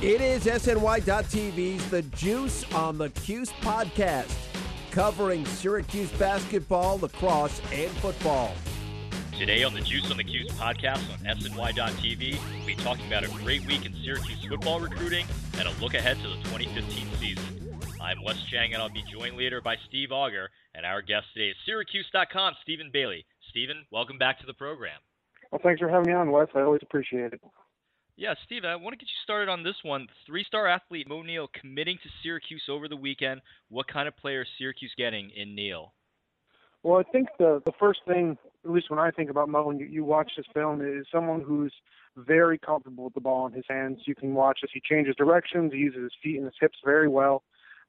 It is SNY.TV's The Juice on the Cuse podcast, covering Syracuse basketball, lacrosse, and football. Today on the Juice on the Cuse podcast on SNY.TV, we'll be talking about a great week in Syracuse football recruiting and a look ahead to the 2015 season. I'm Wes Cheng, and I'll be joined later by Steve Auger, and our guest today is Syracuse.com, Stephen Bailey. Stephen, welcome back to the program. Well, thanks for having me on, Wes. I always appreciate it. Yeah, Steve, I want to get you started on this one. Three-star athlete Mo Neal committing to Syracuse over the weekend. What kind of player is Syracuse getting in Neal? Well, I think the first thing, at least when I think about Mo, and you watch this film, is someone who's very comfortable with the ball in his hands. You can watch as he changes directions. He uses his feet and his hips very well.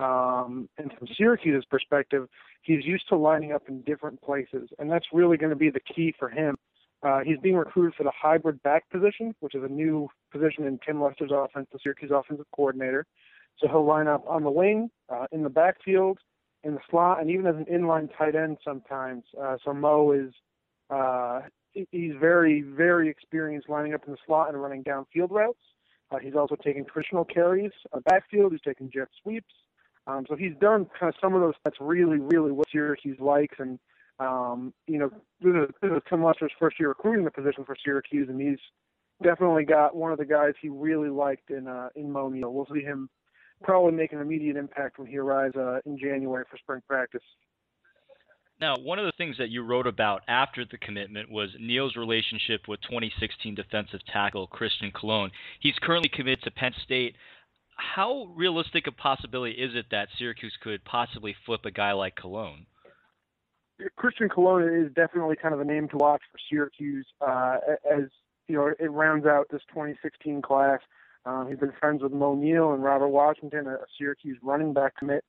And from Syracuse's perspective, he's used to lining up in different places, and that's really going to be the key for him. He's being recruited for the hybrid back position, which is a new position in Tim Lester's offense, the Syracuse offensive coordinator. So he'll line up on the wing, in the backfield, in the slot, and even as an inline tight end sometimes. So Mo is he's very, very experienced lining up in the slot and running downfield routes. He's also taken traditional carries, backfield. He's taken jet sweeps. So he's done kind of some of those. That's really, really what Syracuse likes. And this is Tim Lester's first year recruiting the position for Syracuse, and he's definitely got one of the guys he really liked in Mo Neal. We'll see him probably make an immediate impact when he arrives in January for spring practice. Now, one of the things that you wrote about after the commitment was Neal's relationship with 2016 defensive tackle Christian Colon. He's currently committed to Penn State. How realistic a possibility is it that Syracuse could possibly flip a guy like Colon? Christian Colon is definitely kind of a name to watch for Syracuse. As you know, it rounds out this 2016 class. He's been friends with Mo Neal and Robert Washington, a Syracuse running back commit,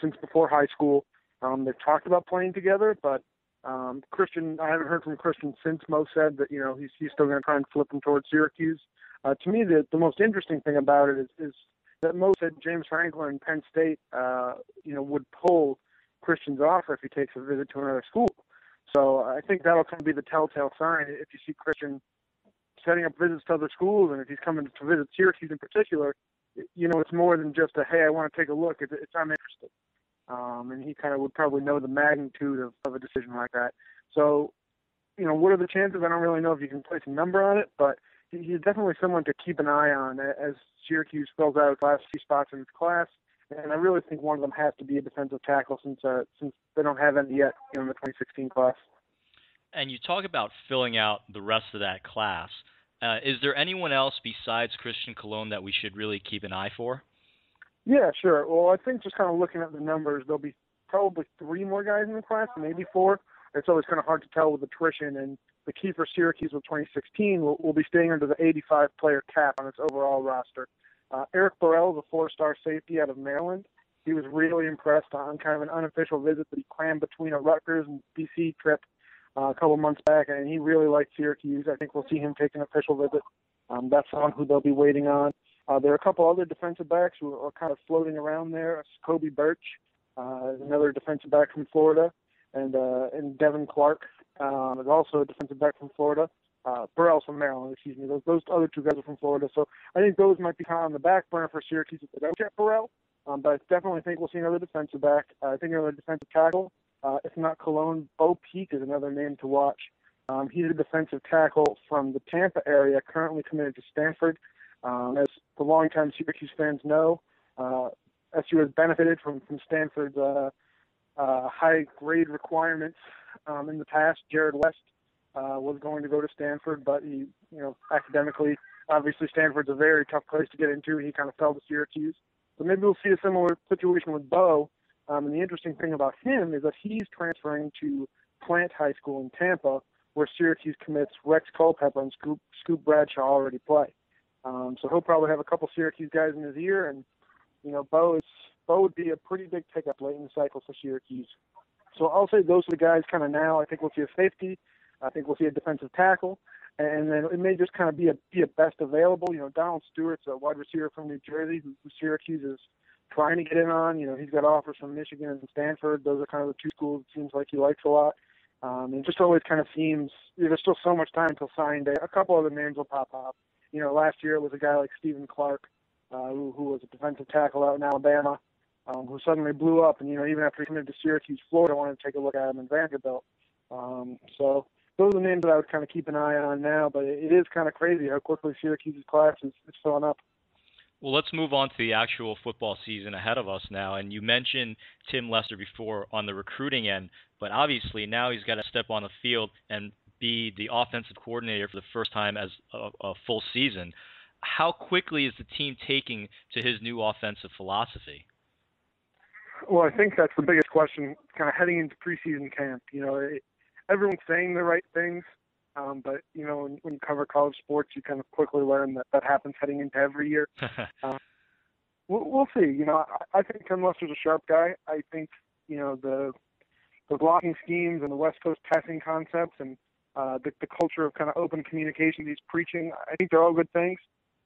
since before high school. They've talked about playing together, but I haven't heard from Christian since Mo said that, you know, he's still going to try and flip him towards Syracuse. To me, the most interesting thing about it is that Mo said James Franklin and Penn State, would pull Christian's offer if he takes a visit to another school. So I think that'll kind of be the telltale sign. If you see Christian setting up visits to other schools, and if he's coming to visit Syracuse in particular, you know, it's more than just a, hey, I want to take a look. It's I'm interested. And he kind of would probably know the magnitude of a decision like that. So, you know, what are the chances? I don't really know if you can place a number on it, but he's definitely someone to keep an eye on as Syracuse fills out its last few spots in its class. And I really think one of them has to be a defensive tackle since they don't have any yet in the 2016 class. And you talk about filling out the rest of that class. Is there anyone else besides Christian Colon that we should really keep an eye for? Yeah, sure. Well, I think just kind of looking at the numbers, there'll be probably three more guys in the class, maybe four. It's always kind of hard to tell with attrition. And the key for Syracuse with 2016 will be staying under the 85-player cap on its overall roster. Eric Burrell is a four-star safety out of Maryland. He was really impressed on kind of an unofficial visit that he planned between a Rutgers and BC trip a couple months back, and he really liked Syracuse. I think we'll see him take an official visit. That's someone who they'll be waiting on. There are a couple other defensive backs who are kind of floating around there. Kobe Birch, another defensive back from Florida, and Devin Clark is also a defensive back from Florida. Burrell's from Maryland, excuse me. Those other two guys are from Florida. So I think those might be kind of on the back burner for Syracuse if they don't get Burrell. But I definitely think we'll see another defensive back. I think another defensive tackle. If not Colon, Bo Peak is another name to watch. He's a defensive tackle from the Tampa area, currently committed to Stanford. As the longtime Syracuse fans know, SU has benefited from Stanford's high-grade requirements in the past. Jared West was going to go to Stanford, but he, academically, obviously Stanford's a very tough place to get into. He kind of fell to Syracuse. So maybe we'll see a similar situation with Bo. And the interesting thing about him is that he's transferring to Plant High School in Tampa, where Syracuse commits Rex Culpepper and Scoop Bradshaw already play. So he'll probably have a couple Syracuse guys in his ear, and, Bo would be a pretty big pickup late in the cycle for Syracuse. So I'll say those are the guys kind of now. I think we'll see a safety. I think we'll see a defensive tackle, and then it may just kind of be a best available. Donald Stewart's a wide receiver from New Jersey who Syracuse is trying to get in on. He's got offers from Michigan and Stanford. Those are kind of the two schools it seems like he likes a lot. It just always kind of seems there's still so much time until signing day. A couple other names will pop up. You know, last year it was a guy like Stephen Clark, who was a defensive tackle out in Alabama, who suddenly blew up. And, you know, even after he committed to Syracuse, Florida, wanted to take a look at him in Vanderbilt. So those are the names that I would kind of keep an eye on now. But it is kind of crazy how quickly Syracuse's class is filling up. Well, let's move on to the actual football season ahead of us now. And you mentioned Tim Lester before on the recruiting end, but obviously now he's got to step on the field and be the offensive coordinator for the first time as a full season. How quickly is the team taking to his new offensive philosophy? Well, I think that's the biggest question kind of heading into preseason camp. You know, everyone's saying the right things, but, you know, when you cover college sports, you kind of quickly learn that that happens heading into every year. We'll see. You know, I think Tim Lester's a sharp guy. I think, you know, the blocking schemes and the West Coast passing concepts and the culture of kind of open communication he's preaching, I think they're all good things.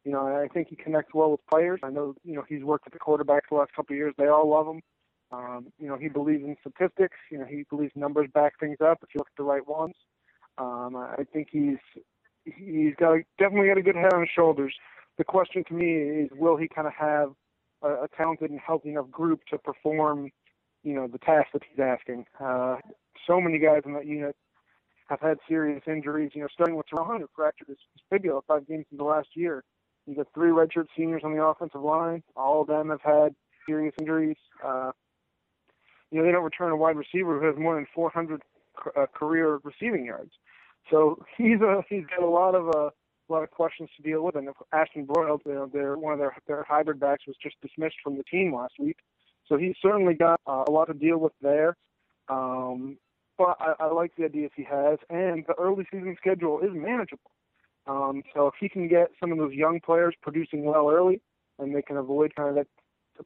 You know, I think he connects well with players. I know, you know, he's worked with the quarterbacks the last couple of years. They all love him. You know, he believes in statistics. You know, he believes numbers back things up if you look at the right ones. I think he's got definitely got a good head on his shoulders. The question to me is, will he kind of have a talented and healthy enough group to perform, you know, the task that he's asking? So many guys in that unit have had serious injuries. You know, starting with Toronto, who fractured his fibula 5 games in the last year. You got 3 redshirt seniors on the offensive line. All of them have had serious injuries. You know, they don't return a wide receiver who has more than 400 career receiving yards. So he's got a lot of questions to deal with. And if Ashton Broyles, you know, one of their hybrid backs, was just dismissed from the team last week. So he's certainly got a lot to deal with there. But I like the ideas he has, and the early season schedule is manageable. So if he can get some of those young players producing well early, and they can avoid kind of that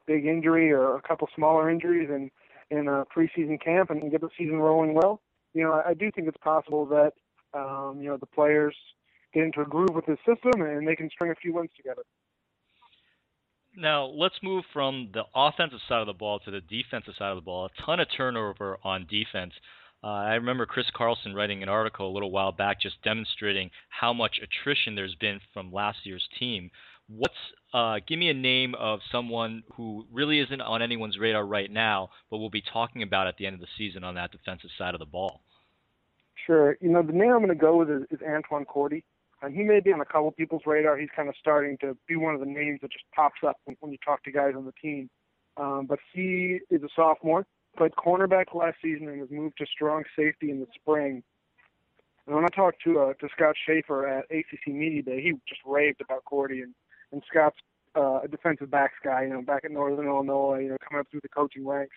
big injury or a couple smaller injuries in a preseason camp and get the season rolling well, you know, I do think it's possible that, you know, the players get into a groove with his system and they can string a few wins together. Now, let's move from the offensive side of the ball to the defensive side of the ball. A ton of turnover on defense. I remember Chris Carlson writing an article a little while back just demonstrating how much attrition there's been from last year's team. Give me a name of someone who really isn't on anyone's radar right now, but we'll be talking about at the end of the season on that defensive side of the ball. Sure. You know, the name I'm going to go with is Antwan Cordy. And he may be on a couple people's radar. He's kind of starting to be one of the names that just pops up when you talk to guys on the team. But he is a sophomore. Played cornerback last season and was moved to strong safety in the spring. And when I talked to Scott Schaefer at ACC Media Day, he just raved about Cordy. And Scott's a defensive backs guy, you know, back in Northern Illinois, you know, coming up through the coaching ranks.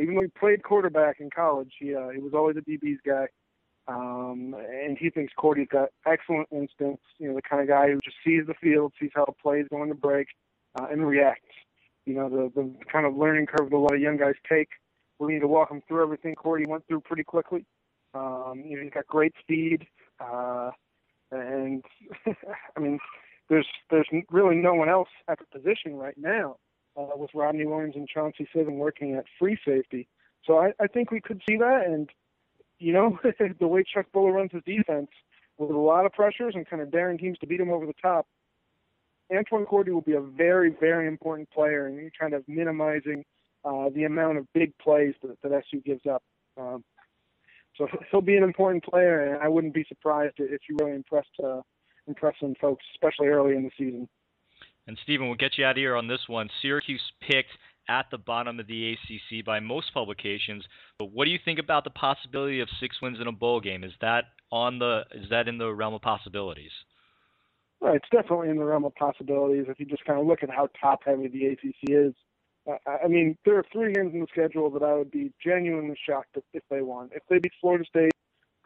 Even though he played quarterback in college, he was always a DBs guy. And he thinks Cordy's got excellent instincts, you know, the kind of guy who just sees the field, sees how a play is going to break, and reacts. You know, the kind of learning curve that a lot of young guys take. We need to walk him through everything Cordy went through pretty quickly. You know, he's got great speed. And, I mean, there's really no one else at the position right now with Rodney Williams and Chauncey Sivin working at free safety. So I think we could see that. And, you know, the way Chuck Buller runs his defense with a lot of pressures and kind of daring teams to beat him over the top, Antwan Cordy will be a very, very important player in kind of minimizing the amount of big plays that SU gives up. So he'll be an important player, and I wouldn't be surprised if he really impressed some folks, especially early in the season. And, Stephen, we'll get you out of here on this one. Syracuse picked at the bottom of the ACC by most publications. But what do you think about the possibility of 6 wins in a bowl game? Is that in the realm of possibilities? Well, it's definitely in the realm of possibilities if you just kind of look at how top-heavy the ACC is. I mean, there are 3 games in the schedule that I would be genuinely shocked if they won. If they beat Florida State,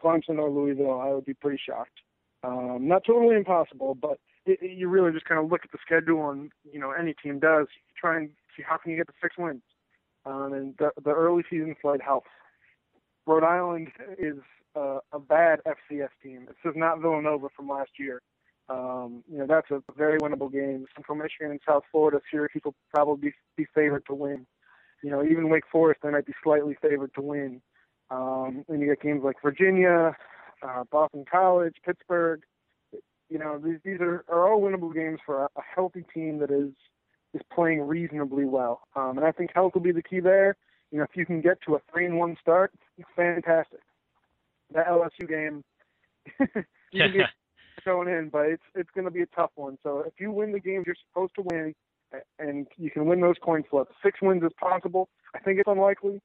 Clemson, or Louisville, I would be pretty shocked. Not totally impossible, but you really just kind of look at the schedule and, you know, any team does. You try and see how can you get to 6 wins. And the early season slide helps. Rhode Island is a bad FCS team. This is not Villanova from last year. You know, that's a very winnable game. Central Michigan and South Florida, Syracuse will probably be favored to win. You know, even Wake Forest, they might be slightly favored to win. And you get games like Virginia, Boston College, Pittsburgh. You know, these are all winnable games for a healthy team that is playing reasonably well. And I think health will be the key there. You know, if you can get to a 3-1 start, it's fantastic. That LSU game, you can get thrown in, but it's going to be a tough one. So if you win the games you're supposed to win, and you can win those coin flips, 6 wins is possible. I think it's unlikely.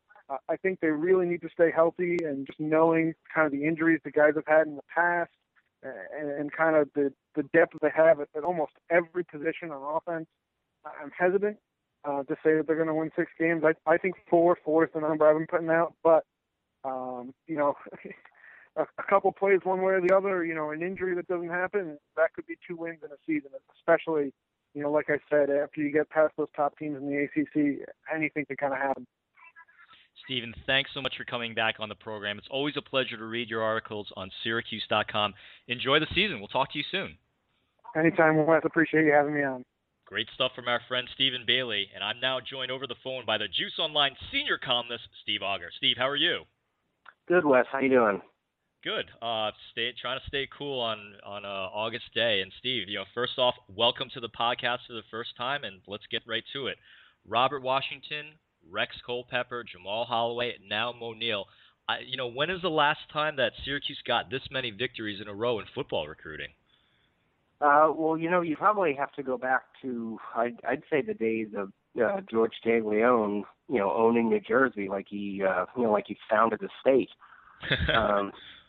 I think they really need to stay healthy, and just knowing kind of the injuries the guys have had in the past, and kind of the depth they have at almost every position on offense, I'm hesitant to say that they're going to win 6 games. I think 4 is the number I've been putting out, but, you know, a couple plays one way or the other, you know, an injury that doesn't happen, that could be 2 wins in a season, especially, you know, like I said, after you get past those top teams in the ACC, anything can kind of happen. Steven, thanks so much for coming back on the program. It's always a pleasure to read your articles on Syracuse.com. Enjoy the season. We'll talk to you soon. Anytime, Wes. Appreciate you having me on. Great stuff from our friend Stephen Bailey, and I'm now joined over the phone by the Juice Online senior columnist, Steve Auger. Steve, how are you? Good, Wes. How you doing? Good. Trying to stay cool on August day. And Steve, you know, first off, welcome to the podcast for the first time, and let's get right to it. Robert Washington, Rex Culpepper, Jamal Holloway, now Mo Neal. You know, when is the last time that Syracuse got this many victories in a row in football recruiting? Well, you know, you probably have to go back to, I'd say, the days of George Stanley Leone, you know, owning New Jersey like he founded the state.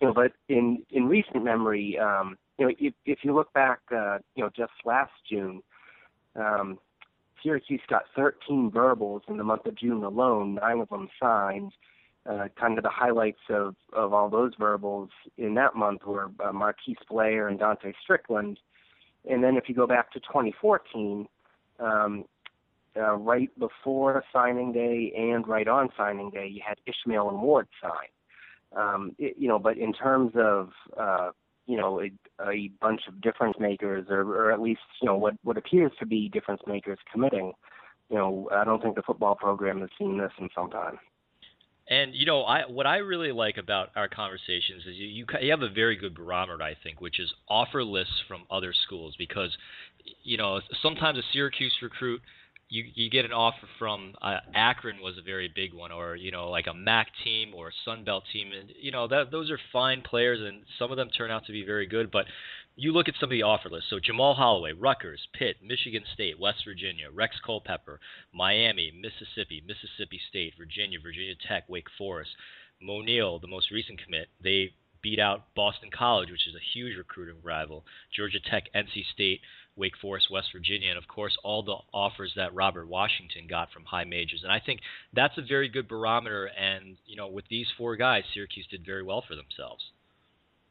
You know, but in recent memory, you know, if you look back, you know, just last June, Syracuse got 13 verbals in the month of June alone, 9 of them signed. Kind of the highlights of all those verbals in that month were Marquise Blair and Dante Strickland. And then if you go back to 2014, right before signing day and right on signing day, you had Ishmael and Ward sign. You know, but in terms of, you know, a bunch of difference makers, or at least, you know, what appears to be difference makers committing, you know, I don't think the football program has seen this in some time. And, you know, what I really like about our conversations is you have a very good barometer, I think, which is offer lists from other schools, because, you know, sometimes a Syracuse recruit, you get an offer from Akron was a very big one, or, you know, like a MAC team or a Sunbelt team. And, you know, those are fine players, and some of them turn out to be very good. But you look at some of the offer lists. So Jamal Holloway, Rutgers, Pitt, Michigan State, West Virginia, Rex Culpepper, Miami, Mississippi, Mississippi State, Virginia, Virginia Tech, Wake Forest. Mo Neal, the most recent commit, they beat out Boston College, which is a huge recruiting rival, Georgia Tech, NC State, Wake Forest, West Virginia, and, of course, all the offers that Robert Washington got from high majors. And I think that's a very good barometer. And, you know, with these 4 guys, Syracuse did very well for themselves.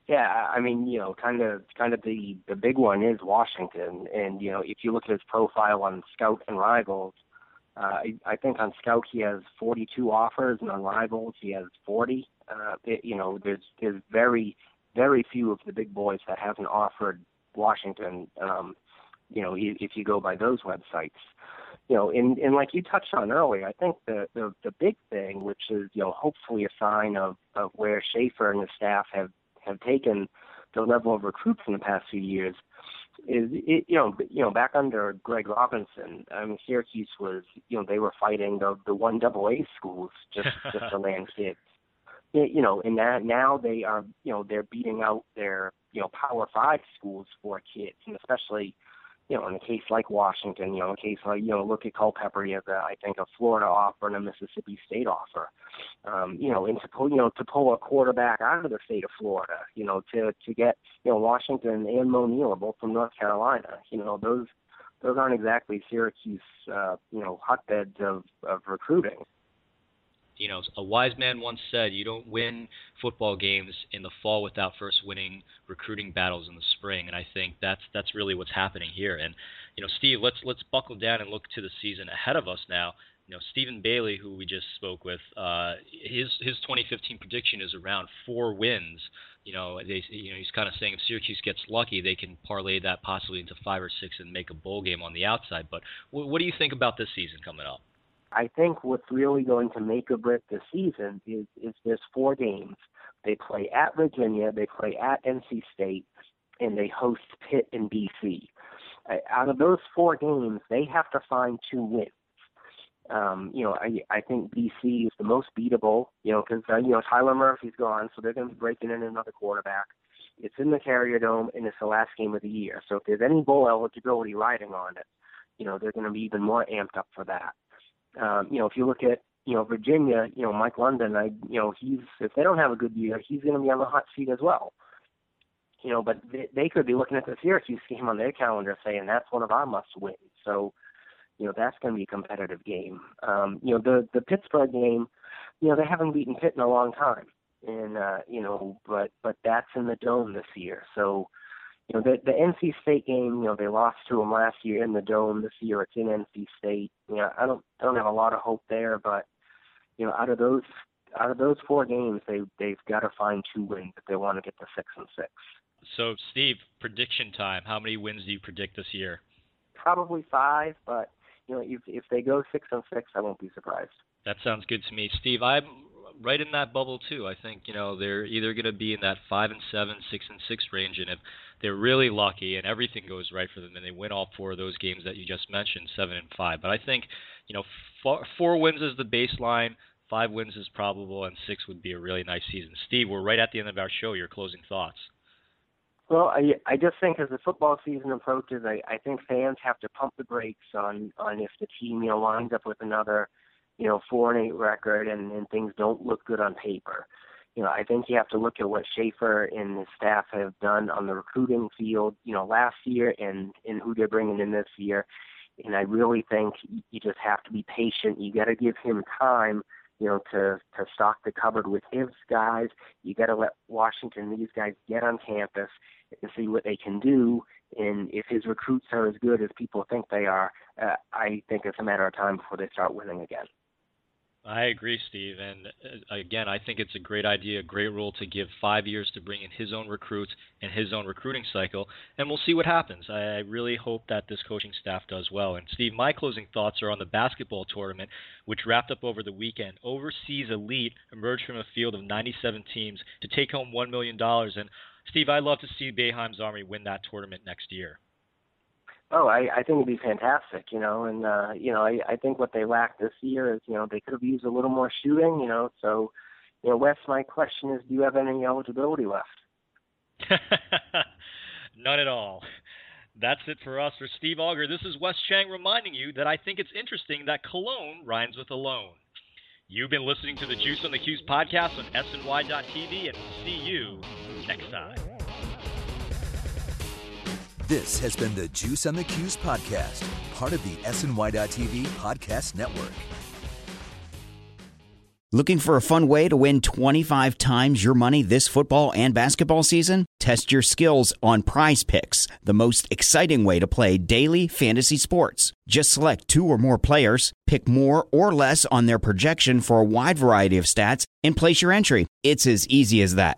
Yeah, I mean, you know, kind of the big one is Washington. And, you know, if you look at his profile on Scout and Rivals, I think on Scout he has 42 offers, and on Rivals he has 40. You know, there's very, very few of the big boys that haven't offered Washington, you know, if you go by those websites. You know, and like you touched on earlier, I think the big thing, which is, you know, hopefully a sign of where Schaefer and his staff have taken the level of recruits in the past few years, is, it, you know, back under Greg Robinson, I mean, Syracuse was, you know, they were fighting the 1AA schools just to land kids. You know, and that now they are, you know, they're beating out their, you know, Power 5 schools for kids, and especially, you know, in a case like Washington, you know, in a case like, you know, look at Culpepper, you have, I think, a Florida offer and a Mississippi State offer, you know, and to pull a quarterback out of the state of Florida, you know, to get, you know, Washington and Mo Neal, both from North Carolina, you know, those aren't exactly Syracuse, you know, hotbeds of recruiting. You know, a wise man once said, you don't win football games in the fall without first winning recruiting battles in the spring. And I think that's really what's happening here. And, you know, Steve, let's buckle down and look to the season ahead of us now. You know, Steven Bailey, who we just spoke with, his 2015 prediction is around 4 wins. You know, he's kind of saying if Syracuse gets lucky, they can parlay that possibly into 5 or 6 and make a bowl game on the outside. But what do you think about this season coming up? I think what's really going to make or break the season is there's 4 games. They play at Virginia, they play at NC State, and they host Pitt and BC. Out of those 4 games, they have to find 2 wins. I think BC is the most beatable, because, Tyler Murphy's gone, so they're going to be breaking in another quarterback. It's in the Carrier Dome, and it's the last game of the year. So if there's any bowl eligibility riding on it, they're going to be even more amped up for that. If you look at, Virginia, Mike London, if they don't have a good year, he's going to be on the hot seat as well. But they could be looking at the Syracuse game on their calendar saying that's one of our must wins. So, that's going to be a competitive game. The Pittsburgh game, they haven't beaten Pitt in a long time. And, but that's in the Dome this year. So, the NC State game, they lost to them last year in the Dome. This year it's in NC State. I don't have a lot of hope there, but, out of those 4 games, they've got to find 2 wins if they want to get to 6-6. So, Steve, prediction time. How many wins do you predict this year? Probably 5, but, if they go 6-6, I won't be surprised. That sounds good to me. Steve, I'm right in that bubble, too. I think, they're either going to be in that 5-7, 6-6 range, and if they're really lucky and everything goes right for them and they win all 4 of those games that you just mentioned, 7-5. But I think, 4 wins is the baseline, 5 wins is probable, and 6 would be a really nice season. Steve, we're right at the end of our show. Your closing thoughts. Well, I just think as the football season approaches, I think fans have to pump the brakes on if the team, winds up with another, 4-8 record and things don't look good on paper. I think you have to look at what Schaefer and his staff have done on the recruiting field, last year and who they're bringing in this year. And I really think you just have to be patient. You got to give him time, to stock the cupboard with his guys. You got to let Washington, these guys, get on campus and see what they can do. And if his recruits are as good as people think they are, I think it's a matter of time before they start winning again. I agree, Steve. And again, I think it's a great idea, a great rule to give 5 years to bring in his own recruits and his own recruiting cycle. And we'll see what happens. I really hope that this coaching staff does well. And Steve, my closing thoughts are on the basketball tournament, which wrapped up over the weekend. Overseas elite emerged from a field of 97 teams to take home $1 million. And Steve, I'd love to see Boeheim's Army win that tournament next year. Oh, I think it'd be fantastic, and, I think what they lacked this year is, they could have used a little more shooting, so, Wes, my question is, do you have any eligibility left? None at all. That's it for us. For Steve Auger, this is Wes Cheng reminding you that I think it's interesting that Cologne rhymes with alone. You've been listening to the Juice on the Cuse podcast on SNY.TV, and we'll see you next time. This has been the Juice on the Cuse podcast, part of the SNY.TV podcast network. Looking for a fun way to win 25 times your money this football and basketball season? Test your skills on Prize Picks, the most exciting way to play daily fantasy sports. Just select 2 or more players, pick more or less on their projection for a wide variety of stats, and place your entry. It's as easy as that.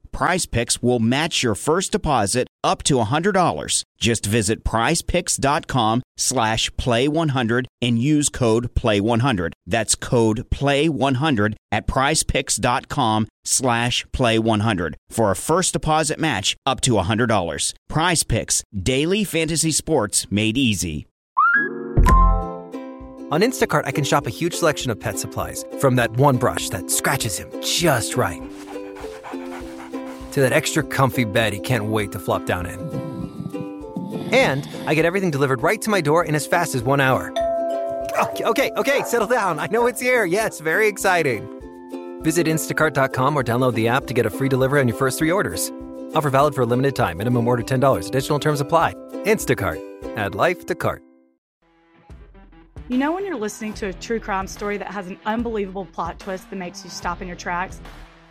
Prize Picks will match your first deposit up to $100. Just visit prizepicks.com/play100 and use code PLAY100. That's code PLAY100 at prizepicks.com/play100 for a first deposit match up to $100. Prize Picks, daily fantasy sports made easy. On Instacart, I can shop a huge selection of pet supplies, from that one brush that scratches him just right, to that extra comfy bed he can't wait to flop down in. And I get everything delivered right to my door in as fast as 1 hour. Okay, settle down. I know it's here. Yes, very exciting. Visit instacart.com or download the app to get a free delivery on your first 3 orders. Offer valid for a limited time. Minimum order $10. Additional terms apply. Instacart. Add life to cart. You know when you're listening to a true crime story that has an unbelievable plot twist that makes you stop in your tracks?